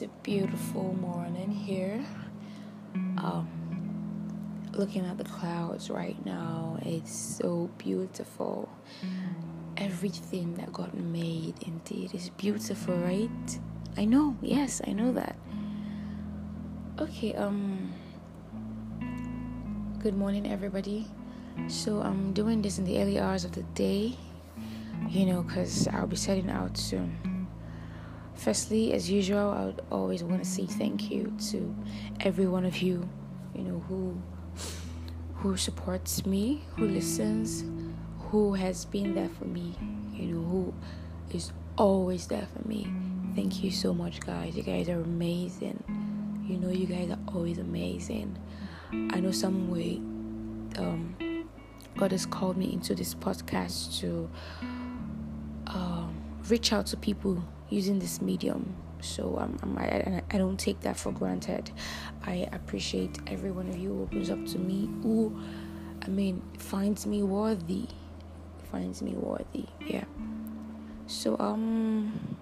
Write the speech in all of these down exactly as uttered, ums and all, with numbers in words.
It's a beautiful morning here. Um, looking at the clouds right now, it's so beautiful. Everything that got made indeed is beautiful, right? I know, yes, I know that. Okay, um, good morning, everybody. So I'm doing this in the early hours of the day, you know, because I'll be setting out soon. Firstly, as usual, I would always want to say thank you to every one of you, you know, who who supports me, who listens, who has been there for me, you know, who is always there for me. Thank you so much, guys. You guys are amazing. You know, you guys are always amazing. I know some way um, God has called me into this podcast to um, reach out to people using this medium, so um, I'm, I, I don't take that for granted. I appreciate every one of you who opens up to me, who, I mean, finds me worthy, finds me worthy, yeah. So um,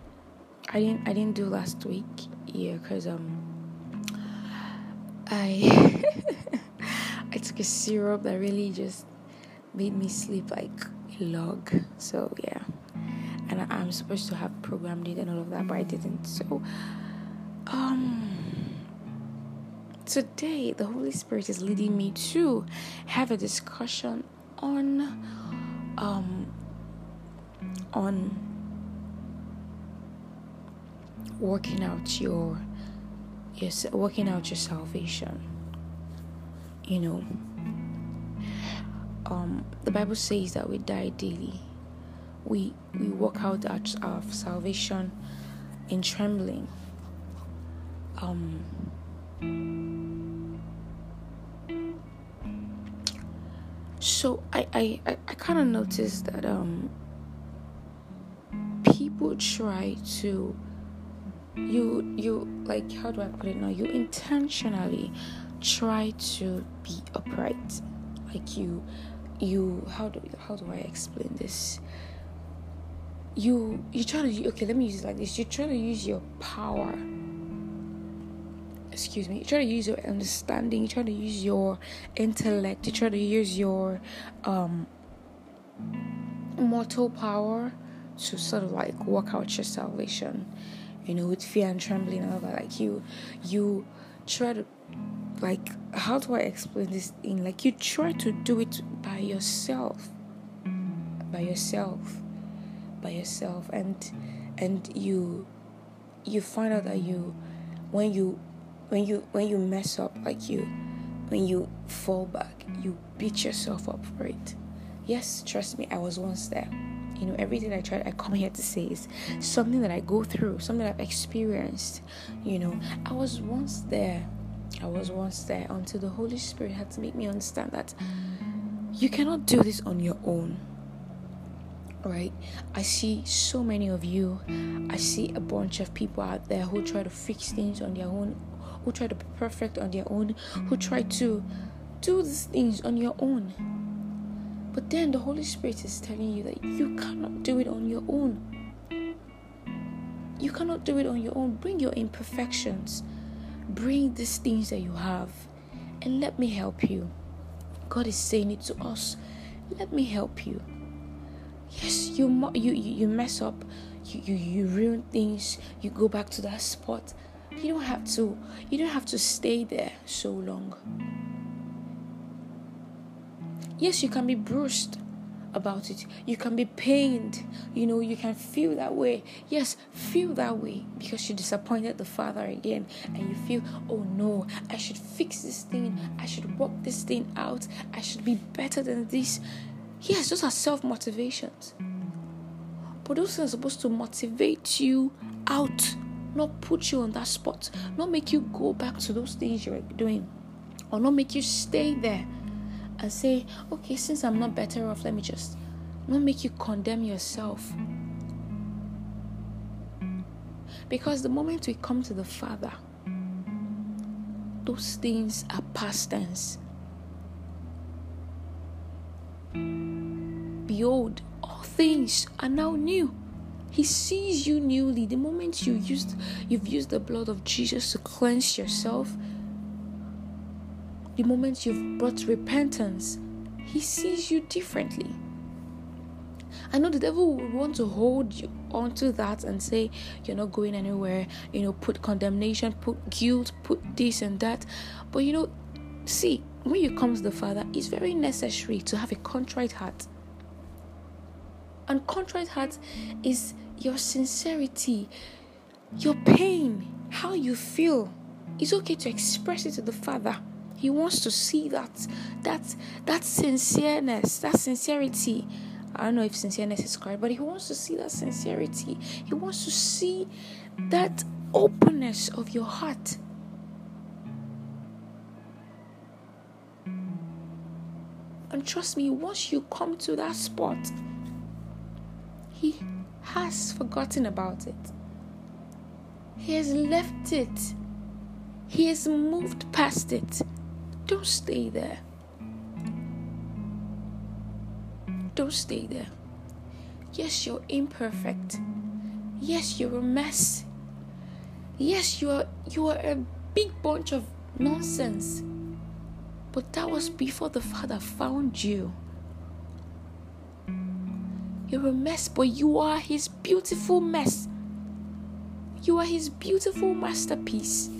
I didn't I didn't do last week, yeah, cause um, I I took a syrup that really just made me sleep like a log. So yeah. And I'm supposed to have programmed it and all of that, but I didn't. So, um, today the Holy Spirit is leading me to have a discussion on, um, on working out your, yes, working out your salvation. You know, um, the Bible says that we die daily. We we work out our, our salvation in trembling. Um, so I I, I, I kind of noticed that um, people try to you you like how do I put it now? You intentionally try to be upright, like you you how do how do I explain this? You you try to okay. Let me use it like this. You try to use your power. Excuse me. You try to use your understanding. You try to use your intellect. You try to use your um, mortal power to sort of like work out your salvation. You know, with fear and trembling and all that. Like you, you try to like how do I explain this thing? Like you try to do it by yourself. By yourself. By yourself and and you you find out that you when you when you when you mess up, like you when you fall back, you beat yourself up for it. Yes, trust me, I was once there. You know, everything I tried I come here to say is something that I go through, something that I've experienced. You know, I was once there. I was once there until the Holy Spirit had to make me understand that you cannot do this on your own. Right, I see so many of you. I see a bunch of people out there who try to fix things on their own, who try to be perfect on their own, who try to do these things on your own. But then the Holy Spirit is telling you that you cannot do it on your own. You cannot do it on your own. Bring your imperfections, bring these things that you have, and let me help you. God is saying it to us. Let me help you. Yes, you you you mess up, you, you you ruin things. You go back to that spot. You don't have to. You don't have to stay there so long. Yes, you can be bruised about it. You can be pained. You know, you can feel that way. Yes, feel that way because you disappointed the Father again, and you feel, oh no, I should fix this thing. I should work this thing out. I should be better than this. Yes, those are self-motivations. But those are supposed to motivate you out, not put you on that spot, not make you go back to those things you're doing, or not make you stay there and say, okay, since I'm not better off, let me just, not make you condemn yourself. Because the moment we come to the Father, those things are past tense. Behold, all things are now new. He sees you newly. The moment you used, you've used the blood of Jesus to cleanse yourself, the moment you've brought repentance, he sees you differently. I know the devil will want to hold you onto that and say, you're not going anywhere, you know, put condemnation, put guilt, put this and that. But you know, see, when you come to the Father, it's very necessary to have a contrite heart. And contrite heart is your sincerity, your pain, how you feel. It's okay to express it to the Father. He wants to see that, that, that sincereness, that sincerity. I don't know if sincereness is correct, but he wants to see that sincerity. He wants to see that openness of your heart. And trust me, once you come to that spot, he has forgotten about it. He has left it. He has moved past it. Don't stay there. Don't stay there. Yes, you're imperfect. Yes, you're a mess. Yes, you are you are a big bunch of nonsense. But that was before the Father found you. You're a mess, but you are his beautiful mess. You are his beautiful masterpiece.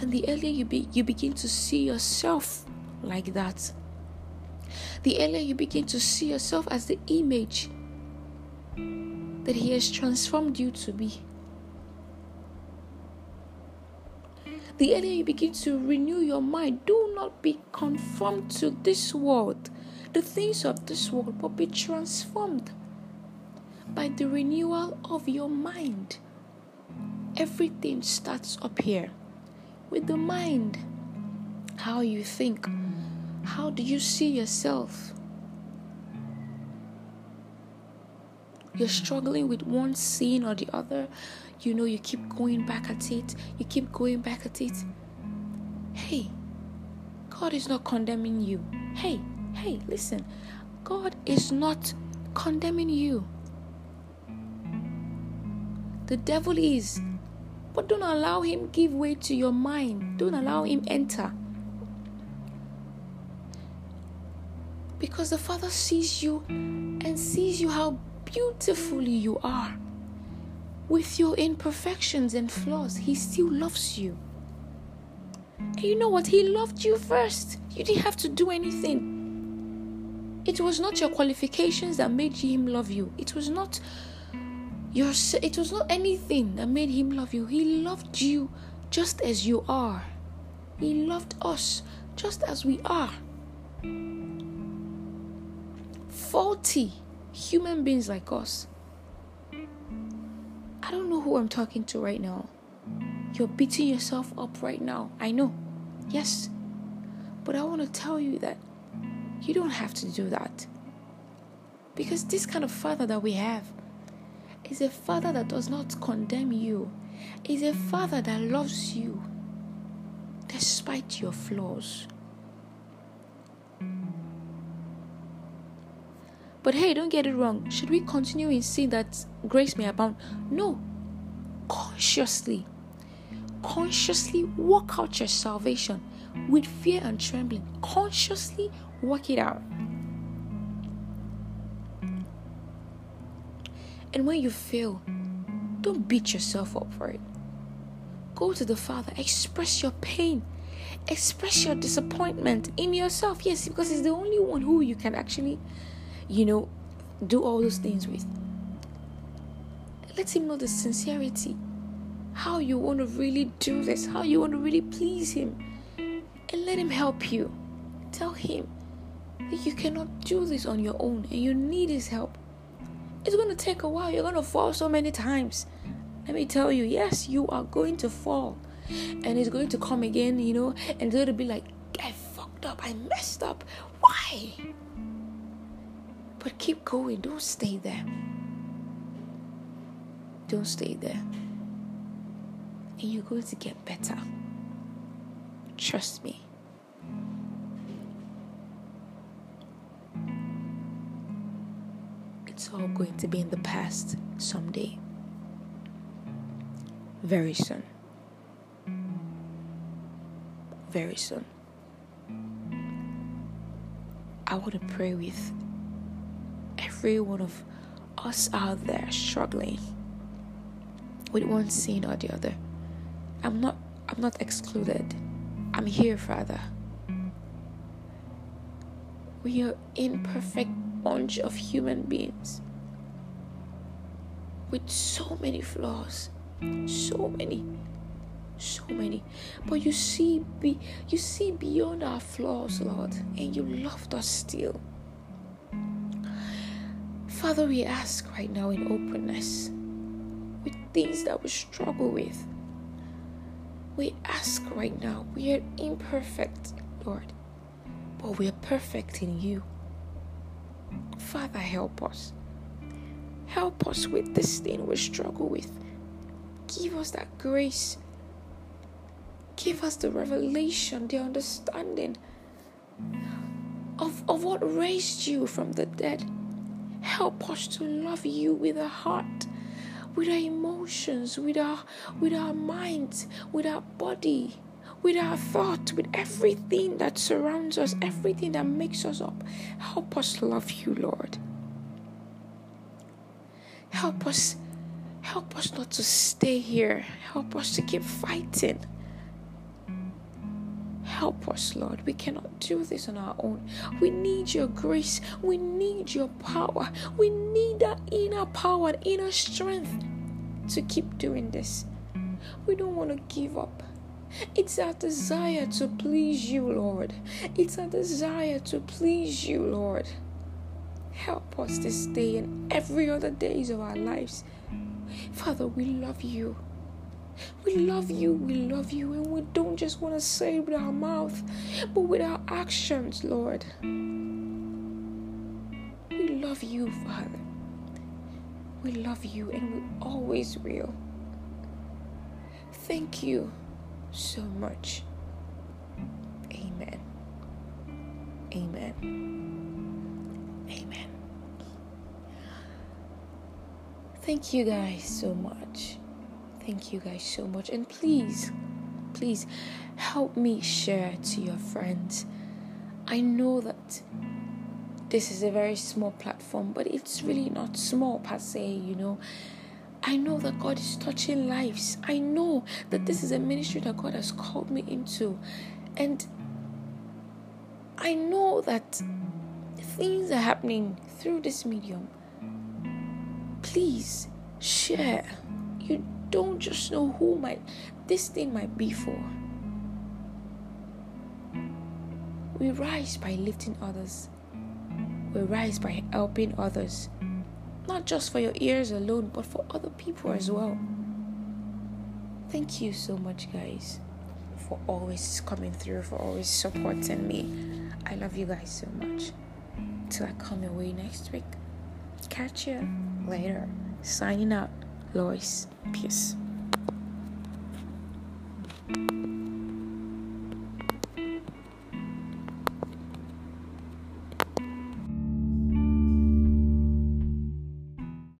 And the earlier you be, you begin to see yourself like that, the earlier you begin to see yourself as the image that he has transformed you to be, the earlier you begin to renew your mind. Do not be conformed to this world, the things of this world, but be transformed by the renewal of your mind. Everything starts up here. With the mind, how you think, how do you see yourself? You're struggling with one sin or the other, you know, you keep going back at it, you keep going back at it. Hey, God is not condemning you. Hey, hey, listen, God is not condemning you. The devil is. But don't allow him give way to your mind. Don't allow him enter. Because the Father sees you and sees you how beautifully you are. With your imperfections and flaws, he still loves you. And you know what? He loved you first. You didn't have to do anything. It was not your qualifications that made him love you. It was not... Your, it was not anything that made him love you. He loved you just as you are. He loved us just as we are. Faulty human beings like us. I don't know who I'm talking to right now. You're beating yourself up right now. I know. Yes. But I want to tell you that you don't have to do that. Because this kind of Father that we have is a Father that does not condemn you. Is a Father that loves you despite your flaws. But hey, don't get it wrong. Should we continue in sin that grace may abound? No. Consciously. Consciously work out your salvation with fear and trembling. Consciously work it out. And when you fail, don't beat yourself up for it. Go to the Father. Express your pain. Express your disappointment in yourself. Yes, because he's the only one who you can actually, you know, do all those things with. Let him know the sincerity. How you want to really do this. How you want to really please him. And let him help you. Tell him that you cannot do this on your own and you need his help. It's going to take a while. You're going to fall so many times. Let me tell you, yes, you are going to fall. And it's going to come again, you know. And it's going to be like, I fucked up. I messed up. Why? But keep going. Don't stay there. Don't stay there. And you're going to get better. Trust me. it's all going to be in the past someday. Very soon. Very soon. I want to pray with every one of us out there struggling with one sin or the other. I'm not I'm not excluded. I'm here, Father. We are imperfect bunch of human beings with so many flaws, so many, so many. But you see, be you see beyond our flaws, Lord, and you loved us still. Father, we ask right now in openness with things that we struggle with. We ask right now, we are imperfect, Lord, but we are perfect in you. Father, help us. Help us with this thing we struggle with. Give us that grace. Give us the revelation, the understanding of, of what raised you from the dead. Help us to love you with our heart, with our emotions, with our, with our minds, with our body, with our thoughts, with everything that surrounds us, everything that makes us up. Help us love you, Lord. Help us, help us not to stay here. Help us to keep fighting. Help us, Lord. We cannot do this on our own. We need your grace. We need your power. We need that inner power, inner strength to keep doing this. We don't want to give up. It's our desire to please you, Lord. It's our desire to please you, Lord. Help us this day and every other days of our lives. Father, we love you. We love you, we love you, and we don't just want to say it with our mouth, but with our actions, Lord. We love you, Father. We love you, and we always will. Thank you so much. Amen. Amen. Amen. Thank you guys so much. Thank you guys so much. And please, please help me share to your friends. I know that this is a very small platform, but it's really not small per se, you know. I know that God is touching lives. I know that this is a ministry that God has called me into. And I know that things are happening through this medium. Please share. You don't just know who might this thing might be for. We rise by lifting others. We rise by helping others. Not just for your ears alone, but for other people as well. Thank you so much, guys, for always coming through, for always supporting me. I love you guys so much. Till I come your way next week. Catch you later. Signing out. Lois. Peace.